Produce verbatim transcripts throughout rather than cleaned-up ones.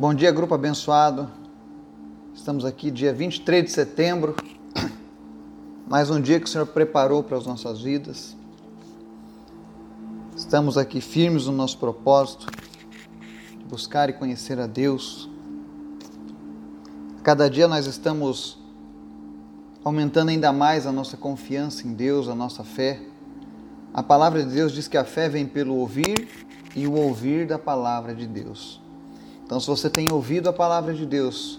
Bom dia, grupo abençoado. Estamos aqui dia vinte e três de setembro, mais um dia que o Senhor preparou para as nossas vidas. Estamos aqui firmes no nosso propósito de buscar e conhecer a Deus. Cada dia nós estamos aumentando ainda mais a nossa confiança em Deus, a nossa fé. A palavra de Deus diz que a fé vem pelo ouvir e o ouvir da palavra de Deus. Então, se você tem ouvido a palavra de Deus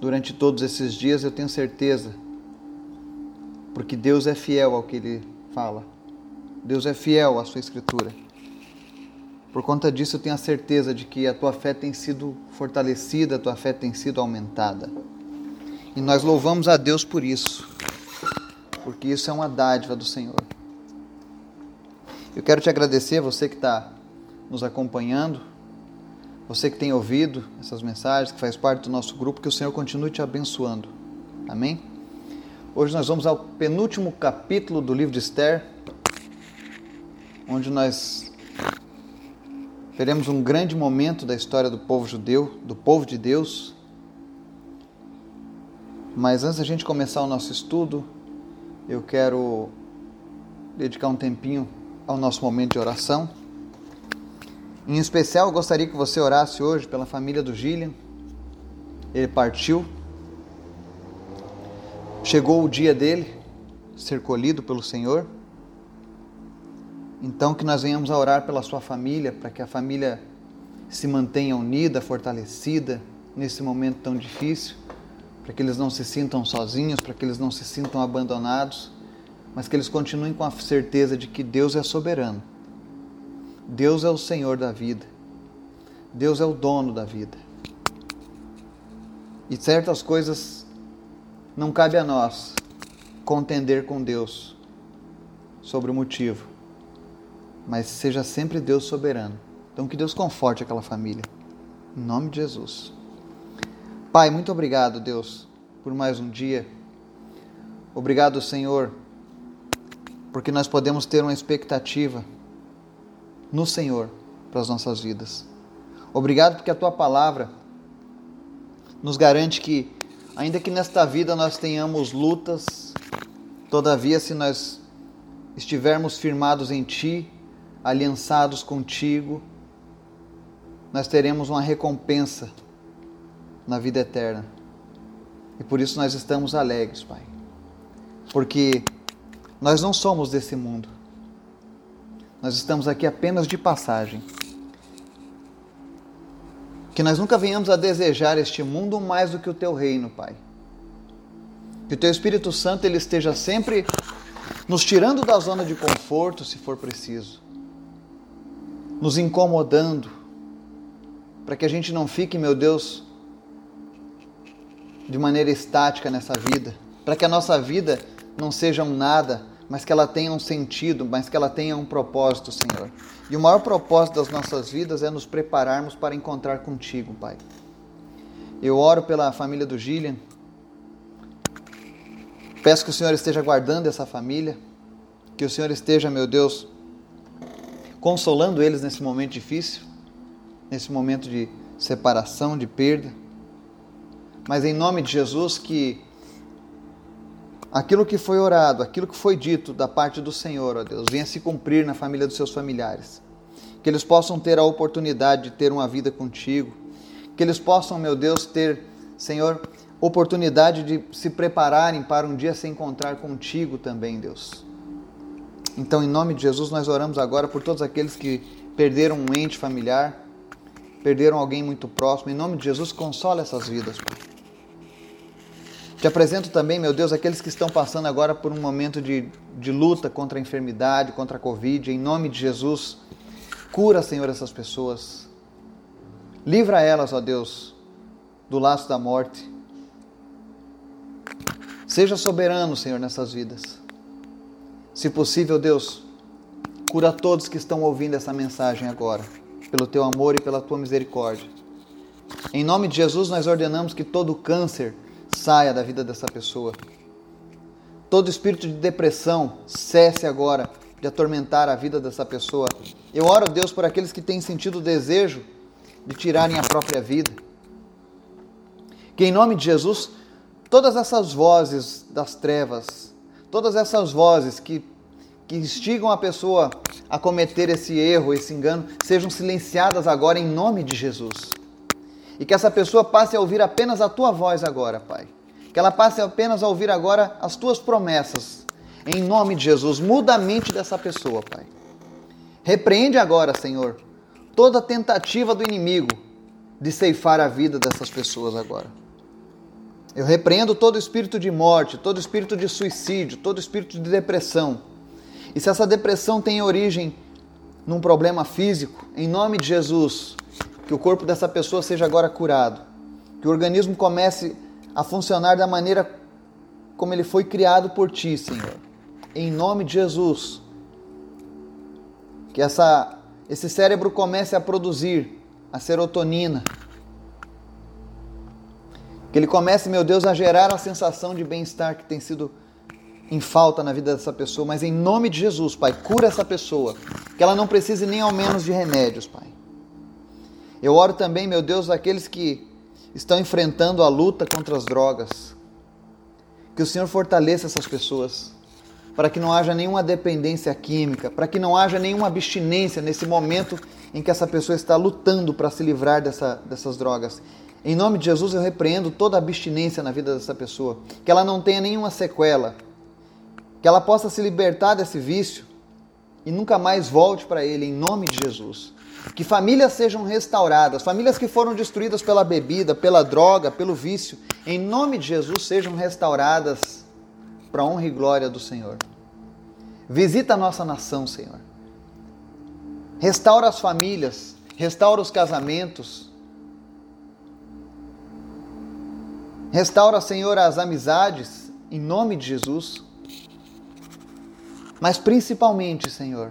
durante todos esses dias, eu tenho certeza, porque Deus é fiel ao que Ele fala. Deus é fiel à sua Escritura. Por conta disso, eu tenho a certeza de que a tua fé tem sido fortalecida, a tua fé tem sido aumentada. E nós louvamos a Deus por isso, porque isso é uma dádiva do Senhor. Eu quero te agradecer, você que está nos acompanhando, você que tem ouvido essas mensagens, que faz parte do nosso grupo, que o Senhor continue te abençoando. Amém? Hoje nós vamos ao penúltimo capítulo do livro de Esther, onde nós veremos um grande momento da história do povo judeu, do povo de Deus. Mas antes da gente começar o nosso estudo, eu quero dedicar um tempinho ao nosso momento de oração. Em especial, eu gostaria que você orasse hoje pela família do Gillian. Ele partiu. Chegou o dia dele ser colhido pelo Senhor. Então, que nós venhamos a orar pela sua família, para que a família se mantenha unida, fortalecida nesse momento tão difícil, para que eles não se sintam sozinhos, para que eles não se sintam abandonados, mas que eles continuem com a certeza de que Deus é soberano. Deus é o Senhor da vida. Deus é o dono da vida. E certas coisas não cabe a nós contender com Deus sobre o motivo. Mas seja sempre Deus soberano. Então que Deus conforte aquela família. Em nome de Jesus. Pai, muito obrigado, Deus, por mais um dia. Obrigado, Senhor, porque nós podemos ter uma expectativa no Senhor para as nossas vidas. Obrigado porque a Tua Palavra nos garante que, ainda que nesta vida nós tenhamos lutas, todavia se nós estivermos firmados em Ti, aliançados contigo, nós teremos uma recompensa na vida eterna. E por isso nós estamos alegres, Pai. Porque nós não somos desse mundo. Nós estamos aqui apenas de passagem. Que nós nunca venhamos a desejar este mundo mais do que o Teu reino, Pai. Que o Teu Espírito Santo ele esteja sempre nos tirando da zona de conforto, se for preciso. Nos incomodando. Para que a gente não fique, meu Deus, de maneira estática nessa vida. Para que a nossa vida não seja um nada, mas que ela tenha um sentido, mas que ela tenha um propósito, Senhor. E o maior propósito das nossas vidas é nos prepararmos para encontrar contigo, Pai. Eu oro pela família do Gillian. Peço que o Senhor esteja guardando essa família. Que o Senhor esteja, meu Deus, consolando eles nesse momento difícil. Nesse momento de separação, de perda. Mas em nome de Jesus, que aquilo que foi orado, aquilo que foi dito da parte do Senhor, ó Deus, venha se cumprir na família dos seus familiares. Que eles possam ter a oportunidade de ter uma vida contigo. Que eles possam, meu Deus, ter, Senhor, oportunidade de se prepararem para um dia se encontrar contigo também, Deus. Então, em nome de Jesus, nós oramos agora por todos aqueles que perderam um ente familiar, perderam alguém muito próximo. Em nome de Jesus, consola essas vidas, Pai. Te apresento também, meu Deus, aqueles que estão passando agora por um momento de, de luta contra a enfermidade, contra a Covid. Em nome de Jesus, cura, Senhor, essas pessoas. Livra elas, ó Deus, do laço da morte. Seja soberano, Senhor, nessas vidas. Se possível, Deus, cura todos que estão ouvindo essa mensagem agora, pelo Teu amor e pela Tua misericórdia. Em nome de Jesus, nós ordenamos que todo câncer saia da vida dessa pessoa. Todo espírito de depressão cesse agora de atormentar a vida dessa pessoa. Eu oro, Deus, por aqueles que têm sentido o desejo de tirarem a própria vida. Que em nome de Jesus, todas essas vozes das trevas, todas essas vozes que, que instigam a pessoa a cometer esse erro, esse engano, sejam silenciadas agora em nome de Jesus. E que essa pessoa passe a ouvir apenas a Tua voz agora, Pai. Que ela passe apenas a ouvir agora as Tuas promessas. Em nome de Jesus, muda a mente dessa pessoa, Pai. Repreende agora, Senhor, toda tentativa do inimigo de ceifar a vida dessas pessoas agora. Eu repreendo todo espírito de morte, todo espírito de suicídio, todo espírito de depressão. E se essa depressão tem origem num problema físico, em nome de Jesus, que o corpo dessa pessoa seja agora curado. Que o organismo comece a funcionar da maneira como ele foi criado por Ti, Senhor. Em nome de Jesus. Que essa, esse cérebro comece a produzir a serotonina. Que ele comece, meu Deus, a gerar a sensação de bem-estar que tem sido em falta na vida dessa pessoa. Mas em nome de Jesus, Pai, cura essa pessoa. Que ela não precise nem ao menos de remédios, Pai. Eu oro também, meu Deus, aqueles que estão enfrentando a luta contra as drogas. Que o Senhor fortaleça essas pessoas. Para que não haja nenhuma dependência química. Para que não haja nenhuma abstinência nesse momento em que essa pessoa está lutando para se livrar dessa, dessas drogas. Em nome de Jesus, eu repreendo toda a abstinência na vida dessa pessoa. Que ela não tenha nenhuma sequela. Que ela possa se libertar desse vício e nunca mais volte para ele, em nome de Jesus. Que famílias sejam restauradas, famílias que foram destruídas pela bebida, pela droga, pelo vício, em nome de Jesus sejam restauradas para a honra e glória do Senhor. Visita a nossa nação, Senhor. Restaura as famílias, restaura os casamentos. Restaura, Senhor, as amizades, em nome de Jesus. Mas principalmente, Senhor,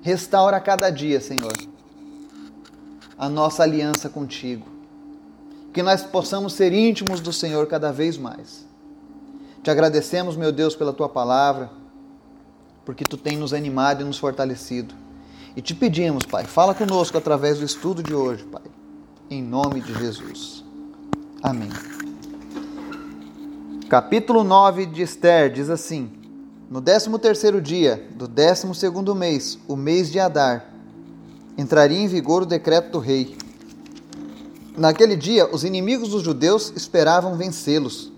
restaura a cada dia, Senhor, a nossa aliança contigo. Que nós possamos ser íntimos do Senhor cada vez mais. Te agradecemos, meu Deus, pela Tua palavra, porque Tu tem nos animado e nos fortalecido. E te pedimos, Pai, fala conosco através do estudo de hoje, Pai. Em nome de Jesus. Amém. Capítulo nove de Esther diz assim: No décimo terceiro dia do décimo segundo mês, o mês de Adar, entraria em vigor o decreto do rei. Naquele dia, os inimigos dos judeus esperavam vencê-los,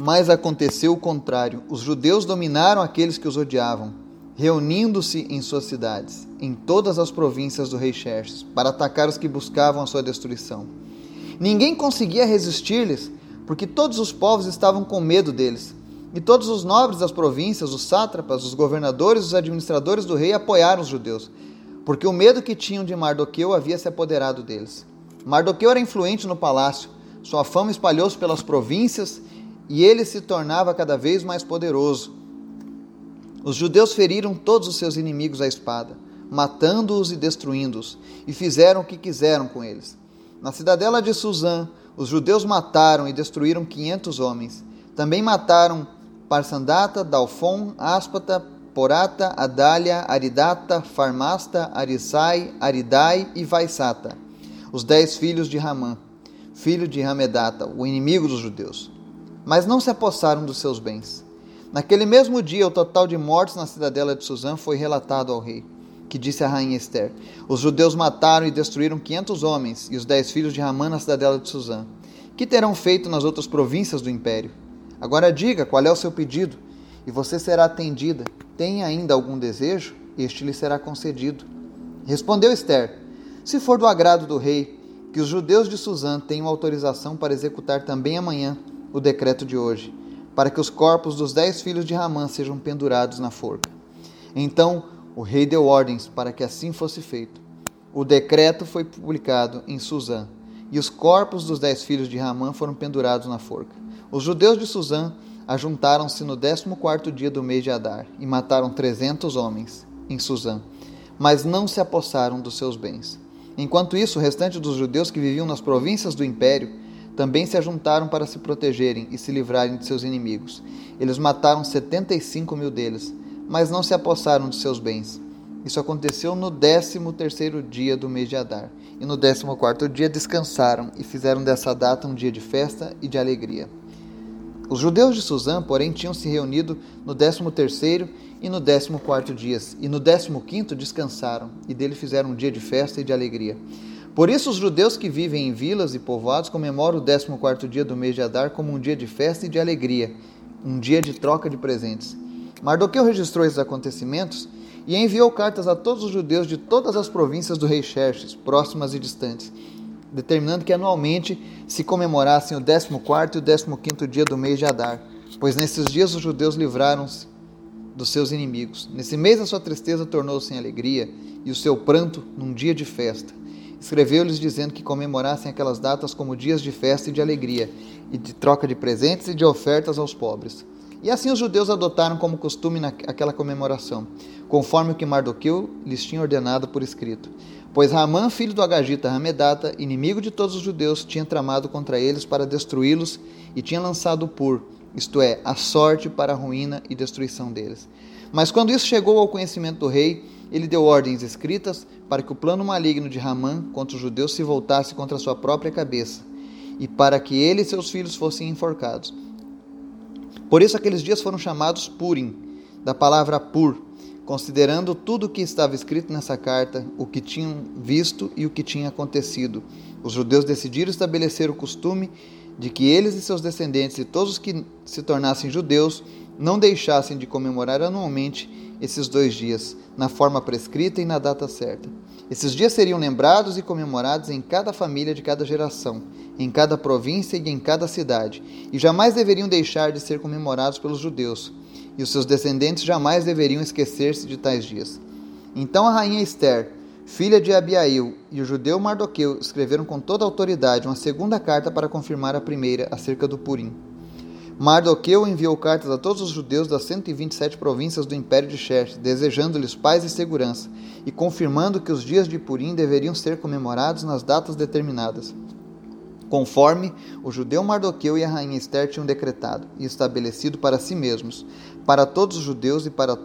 mas aconteceu o contrário. Os judeus dominaram aqueles que os odiavam, reunindo-se em suas cidades, em todas as províncias do rei Xerxes, para atacar os que buscavam a sua destruição. Ninguém conseguia resistir-lhes, porque todos os povos estavam com medo deles. E todos os nobres das províncias, os sátrapas, os governadores, os administradores do rei apoiaram os judeus, porque o medo que tinham de Mardoqueu havia se apoderado deles. Mardoqueu era influente no palácio, sua fama espalhou-se pelas províncias e ele se tornava cada vez mais poderoso. Os judeus feriram todos os seus inimigos à espada, matando-os e destruindo-os, e fizeram o que quiseram com eles. Na cidadela de Susã, os judeus mataram e destruíram quinhentos homens. Também mataram Parsandata, Dalfon, Aspata, Porata, Adalia, Aridata, Farmasta, Arisai, Aridai e Vaisata, os dez filhos de Ramã, filho de Hamedata, o inimigo dos judeus. Mas não se apossaram dos seus bens. Naquele mesmo dia, o total de mortes na cidadela de Susã foi relatado ao rei, que disse à rainha Esther: Os judeus mataram e destruíram quinhentos homens e os dez filhos de Ramã na cidadela de Susã. Que terão feito nas outras províncias do império? Agora diga qual é o seu pedido, e você será atendida. Tem ainda algum desejo? Este lhe será concedido. Respondeu Esther: Se for do agrado do rei, que os judeus de Susã tenham autorização para executar também amanhã o decreto de hoje, para que os corpos dos dez filhos de Ramã sejam pendurados na forca. Então o rei deu ordens para que assim fosse feito. O decreto foi publicado em Susã, e os corpos dos dez filhos de Ramã foram pendurados na forca. Os judeus de Susã ajuntaram-se no décimo quarto dia do mês de Adar e mataram trezentos homens em Susã, mas não se apossaram dos seus bens. Enquanto isso, o restante dos judeus que viviam nas províncias do império também se ajuntaram para se protegerem e se livrarem de seus inimigos. Eles mataram setenta e cinco mil deles, mas não se apossaram de seus bens. Isso aconteceu no décimo terceiro dia do mês de Adar. E no décimo quarto dia descansaram e fizeram dessa data um dia de festa e de alegria. Os judeus de Susã, porém, tinham se reunido no décimo terceiro e no décimo quarto dias. E no décimo quinto descansaram e dele fizeram um dia de festa e de alegria. Por isso, os judeus que vivem em vilas e povoados comemoram o décimo quarto dia do mês de Adar como um dia de festa e de alegria, um dia de troca de presentes. Mardoqueu registrou esses acontecimentos e enviou cartas a todos os judeus de todas as províncias do rei Xerxes, próximas e distantes, determinando que anualmente se comemorassem o décimo quarto e o décimo quinto dia do mês de Adar, pois nesses dias os judeus livraram-se dos seus inimigos. Nesse mês a sua tristeza tornou-se em alegria e o seu pranto num dia de festa. Escreveu-lhes dizendo que comemorassem aquelas datas como dias de festa e de alegria, e de troca de presentes e de ofertas aos pobres. E assim os judeus adotaram como costume aquela comemoração, conforme o que Mardoqueu lhes tinha ordenado por escrito. Pois Ramã, filho do Agagita, Hamedata, inimigo de todos os judeus, tinha tramado contra eles para destruí-los e tinha lançado o Pur, isto é, a sorte para a ruína e destruição deles. Mas quando isso chegou ao conhecimento do rei, ele deu ordens escritas para que o plano maligno de Ramã contra os judeus se voltasse contra sua própria cabeça, e para que ele e seus filhos fossem enforcados. Por isso aqueles dias foram chamados Purim, da palavra Pur, considerando tudo o que estava escrito nessa carta, o que tinham visto e o que tinha acontecido. Os judeus decidiram estabelecer o costume de que eles e seus descendentes e todos os que se tornassem judeus não deixassem de comemorar anualmente esses dois dias, na forma prescrita e na data certa. Esses dias seriam lembrados e comemorados em cada família de cada geração, em cada província e em cada cidade, e jamais deveriam deixar de ser comemorados pelos judeus, e os seus descendentes jamais deveriam esquecer-se de tais dias. Então a rainha Esther, filha de Abiaíl, e o judeu Mardoqueu escreveram com toda autoridade uma segunda carta para confirmar a primeira acerca do Purim. Mardoqueu enviou cartas a todos os judeus das cento e vinte e sete províncias do Império de Xerxes, desejando-lhes paz e segurança, e confirmando que os dias de Purim deveriam ser comemorados nas datas determinadas, conforme o judeu Mardoqueu e a rainha Esther tinham decretado e estabelecido para si mesmos, para todos os judeus e para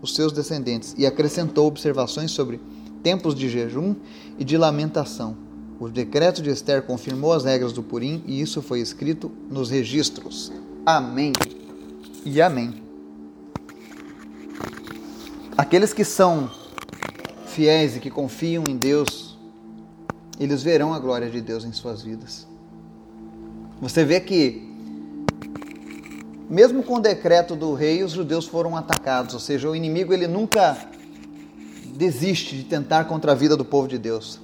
os seus descendentes, e acrescentou observações sobre tempos de jejum e de lamentação. O decreto de Esther confirmou as regras do Purim, e isso foi escrito nos registros. Amém e amém. Aqueles que são fiéis e que confiam em Deus, eles verão a glória de Deus em suas vidas. Você vê que, mesmo com o decreto do rei, os judeus foram atacados, ou seja, o inimigo ele nunca desiste de tentar contra a vida do povo de Deus.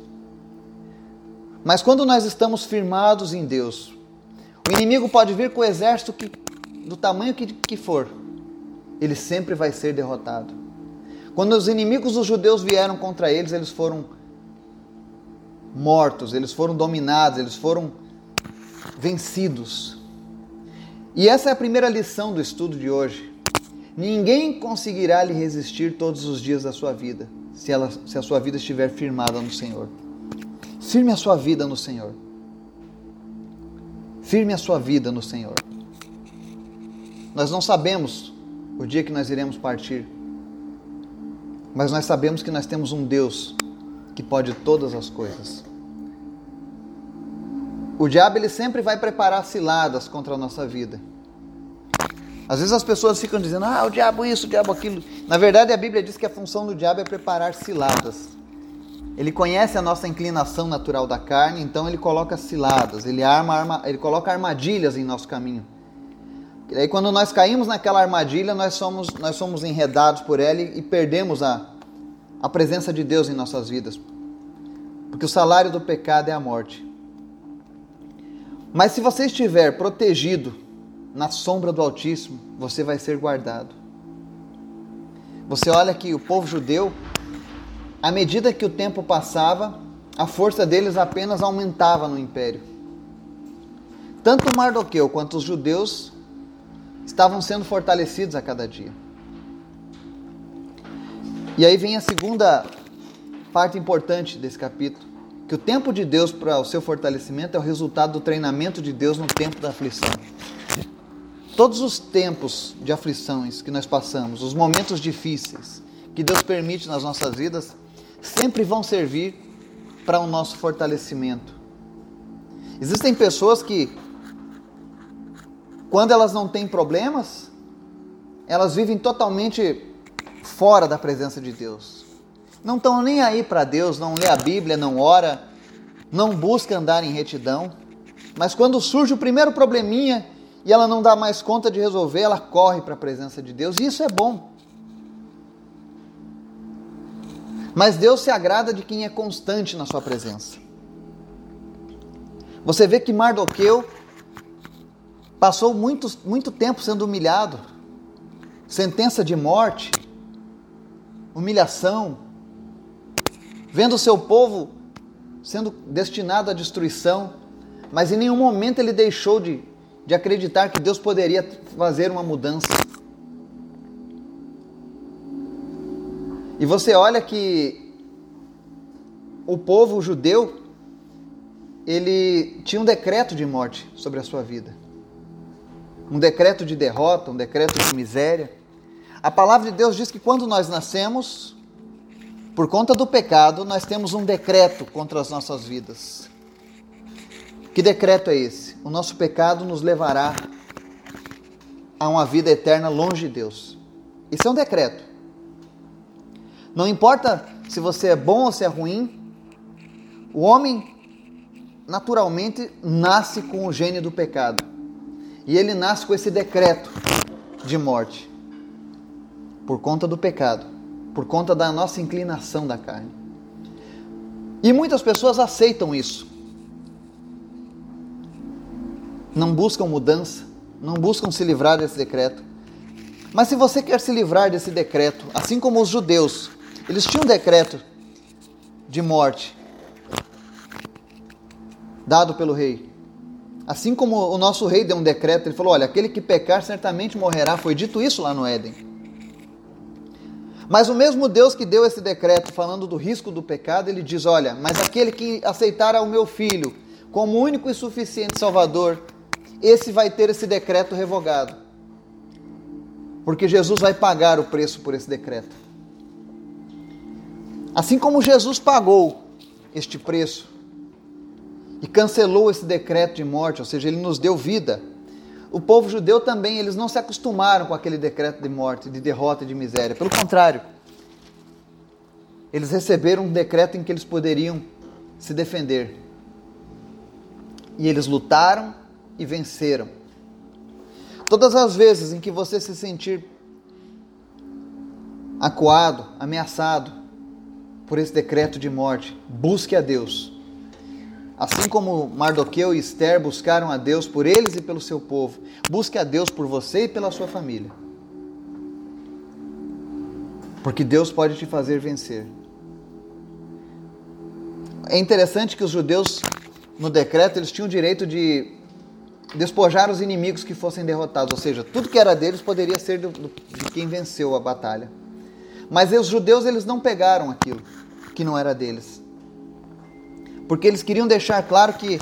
Mas quando nós estamos firmados em Deus, o inimigo pode vir com o exército que, do tamanho que, que for, ele sempre vai ser derrotado. Quando os inimigos dos judeus vieram contra eles, eles foram mortos, eles foram dominados, eles foram vencidos. E essa é a primeira lição do estudo de hoje. Ninguém conseguirá lhe resistir todos os dias da sua vida, se, ela, se a sua vida estiver firmada no Senhor. Firme a sua vida no Senhor. Firme a sua vida no Senhor. Nós não sabemos o dia que nós iremos partir, mas nós sabemos que nós temos um Deus que pode todas as coisas. O diabo ele sempre vai preparar ciladas contra a nossa vida. Às vezes as pessoas ficam dizendo, ah, o diabo isso, o diabo aquilo. Na verdade a Bíblia diz que a função do diabo é preparar ciladas. Ele conhece a nossa inclinação natural da carne, então ele coloca ciladas, ele, arma, arma, ele coloca armadilhas em nosso caminho. E aí quando nós caímos naquela armadilha, nós somos, nós somos enredados por ela e, e perdemos a, a presença de Deus em nossas vidas. Porque o salário do pecado é a morte. Mas se você estiver protegido na sombra do Altíssimo, você vai ser guardado. Você olha que o povo judeu, à medida que o tempo passava, a força deles apenas aumentava no império. Tanto Mardoqueu quanto os judeus estavam sendo fortalecidos a cada dia. E aí vem a segunda parte importante desse capítulo, que o tempo de Deus para o seu fortalecimento é o resultado do treinamento de Deus no tempo da aflição. Todos os tempos de aflições que nós passamos, os momentos difíceis, que Deus permite nas nossas vidas, sempre vão servir para o nosso fortalecimento. Existem pessoas que, quando elas não têm problemas, elas vivem totalmente fora da presença de Deus. Não estão nem aí para Deus, não lê a Bíblia, não ora, não busca andar em retidão. Mas quando surge o primeiro probleminha e ela não dá mais conta de resolver, ela corre para a presença de Deus. E isso é bom. Mas Deus se agrada de quem é constante na sua presença. Você vê que Mardoqueu passou muito, muito tempo sendo humilhado. Sentença de morte, humilhação, vendo seu povo sendo destinado à destruição, mas em nenhum momento ele deixou de, de acreditar que Deus poderia fazer uma mudança. E você olha que o povo judeu, ele tinha um decreto de morte sobre a sua vida. Um decreto de derrota, um decreto de miséria. A palavra de Deus diz que quando nós nascemos, por conta do pecado, nós temos um decreto contra as nossas vidas. Que decreto é esse? O nosso pecado nos levará a uma vida eterna longe de Deus. Isso é um decreto. Não importa se você é bom ou se é ruim, o homem naturalmente nasce com o gene do pecado. E ele nasce com esse decreto de morte, por conta do pecado, por conta da nossa inclinação da carne. E muitas pessoas aceitam isso. Não buscam mudança, não buscam se livrar desse decreto. Mas se você quer se livrar desse decreto, assim como os judeus, eles tinham um decreto de morte dado pelo rei. Assim como o nosso rei deu um decreto, ele falou, olha, aquele que pecar certamente morrerá, foi dito isso lá no Éden. Mas o mesmo Deus que deu esse decreto falando do risco do pecado, ele diz, olha, mas aquele que aceitar ao meu filho como único e suficiente Salvador, esse vai ter esse decreto revogado. Porque Jesus vai pagar o preço por esse decreto. Assim como Jesus pagou este preço, e cancelou esse decreto de morte, ou seja, ele nos deu vida. O povo judeu também, eles não se acostumaram com aquele decreto de morte, de derrota e de miséria. Pelo contrário, eles receberam um decreto em que eles poderiam se defender. E eles lutaram e venceram. Todas as vezes em que você se sentir acuado, ameaçado por esse decreto de morte, busque a Deus. Assim como Mardoqueu e Esther buscaram a Deus por eles e pelo seu povo, busque a Deus por você e pela sua família. Porque Deus pode te fazer vencer. É interessante que os judeus, no decreto, eles tinham o direito de despojar os inimigos que fossem derrotados. Ou seja, tudo que era deles poderia ser do, do, de quem venceu a batalha. Mas os judeus, eles não pegaram aquilo que não era deles. Porque eles queriam deixar claro que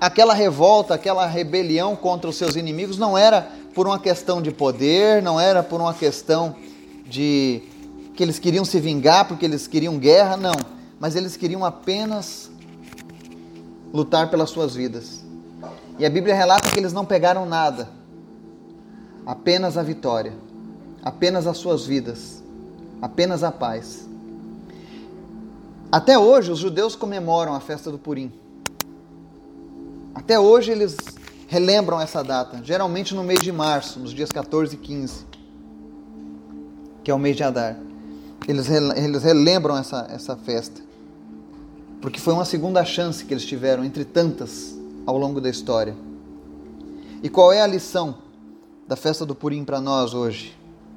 aquela revolta, aquela rebelião contra os seus inimigos não era por uma questão de poder, não era por uma questão de que eles queriam se vingar, porque eles queriam guerra, não. Mas eles queriam apenas lutar pelas suas vidas. E a Bíblia relata que eles não pegaram nada, apenas a vitória, apenas as suas vidas, apenas a paz. Até hoje, os judeus comemoram a festa do Purim. Até hoje, eles relembram essa data, geralmente no mês de março, nos dias quatorze e quinze, que é o mês de Adar. Eles relembram essa, essa festa, porque foi uma segunda chance que eles tiveram, entre tantas, ao longo da história. E qual é a lição da festa do Purim para nós hoje?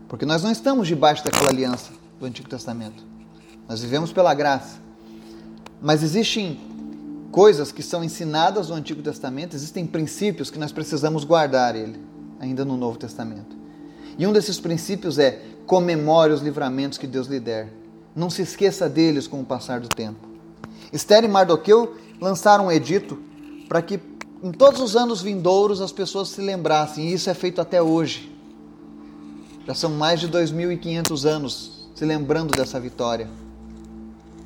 Porque nós não estamos debaixo daquela aliança do Antigo Testamento. Nós vivemos pela graça, mas existem coisas que são ensinadas no Antigo Testamento, existem princípios que nós precisamos guardar ele, ainda no Novo Testamento. E um desses princípios é, comemore os livramentos que Deus lhe der. Não se esqueça deles com o passar do tempo. Esther e Mardoqueu lançaram um edito para que em todos os anos vindouros as pessoas se lembrassem, e isso é feito até hoje. Já são mais de dois mil e quinhentos anos se lembrando dessa vitória,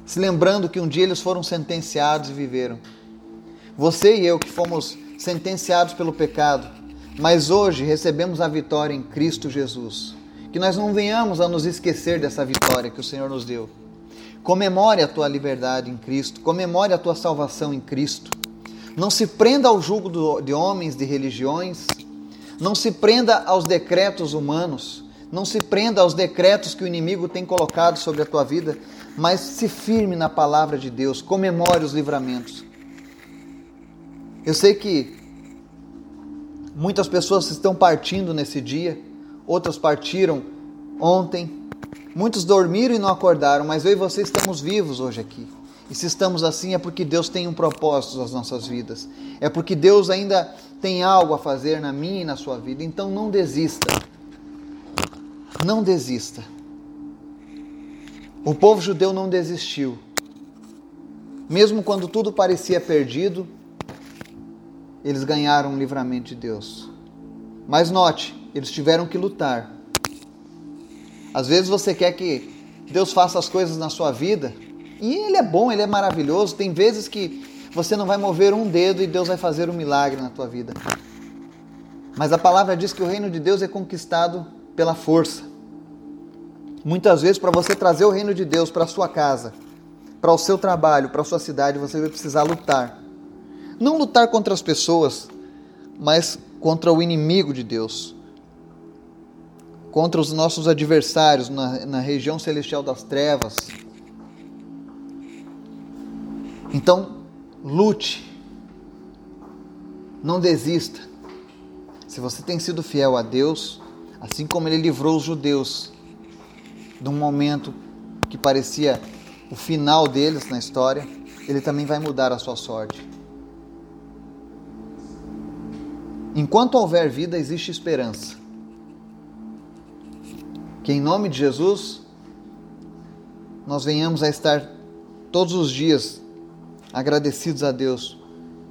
se lembrando que um dia eles foram sentenciados e viveram. Você e eu que fomos sentenciados pelo pecado, mas hoje recebemos a vitória em Cristo Jesus. Que nós não venhamos a nos esquecer dessa vitória que o Senhor nos deu. Comemore a tua liberdade em Cristo, comemore a tua salvação em Cristo. Não se prenda ao jugo de homens, de religiões, não se prenda aos decretos humanos, não se prenda aos decretos que o inimigo tem colocado sobre a tua vida, mas se firme na palavra de Deus, comemore os livramentos. Eu sei que muitas pessoas estão partindo nesse dia, outras partiram ontem, muitos dormiram e não acordaram, mas eu e você estamos vivos hoje aqui. E se estamos assim é porque Deus tem um propósito nas nossas vidas, é porque Deus ainda tem algo a fazer na minha e na sua vida. Então não desista, não desista. O povo judeu não desistiu, mesmo quando tudo parecia perdido. Eles ganharam o livramento de Deus. Mas note, eles tiveram que lutar. Às vezes você quer que Deus faça as coisas na sua vida, e Ele é bom, Ele é maravilhoso. Tem vezes que você não vai mover um dedo e Deus vai fazer um milagre na tua vida. Mas a palavra diz que o reino de Deus é conquistado pela força. Muitas vezes, para você trazer o reino de Deus para a sua casa, para o seu trabalho, para a sua cidade, você vai precisar lutar. Não lutar contra as pessoas, mas contra o inimigo de Deus, contra os nossos adversários na, na região celestial das trevas. Então, lute, não desista. Se você tem sido fiel a Deus, assim como Ele livrou os judeus de um momento que parecia o final deles na história, Ele também vai mudar a sua sorte. Enquanto houver vida, existe esperança. Que em nome de Jesus, nós venhamos a estar todos os dias agradecidos a Deus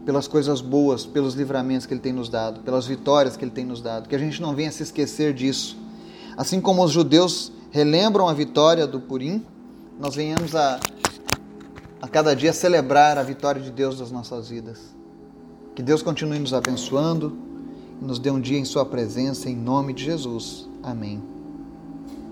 pelas coisas boas, pelos livramentos que Ele tem nos dado, pelas vitórias que Ele tem nos dado. Que a gente não venha se esquecer disso. Assim como os judeus relembram a vitória do Purim, nós venhamos a, a cada dia celebrar a vitória de Deus das nossas vidas. Que Deus continue nos abençoando e nos dê um dia em sua presença, em nome de Jesus. Amém.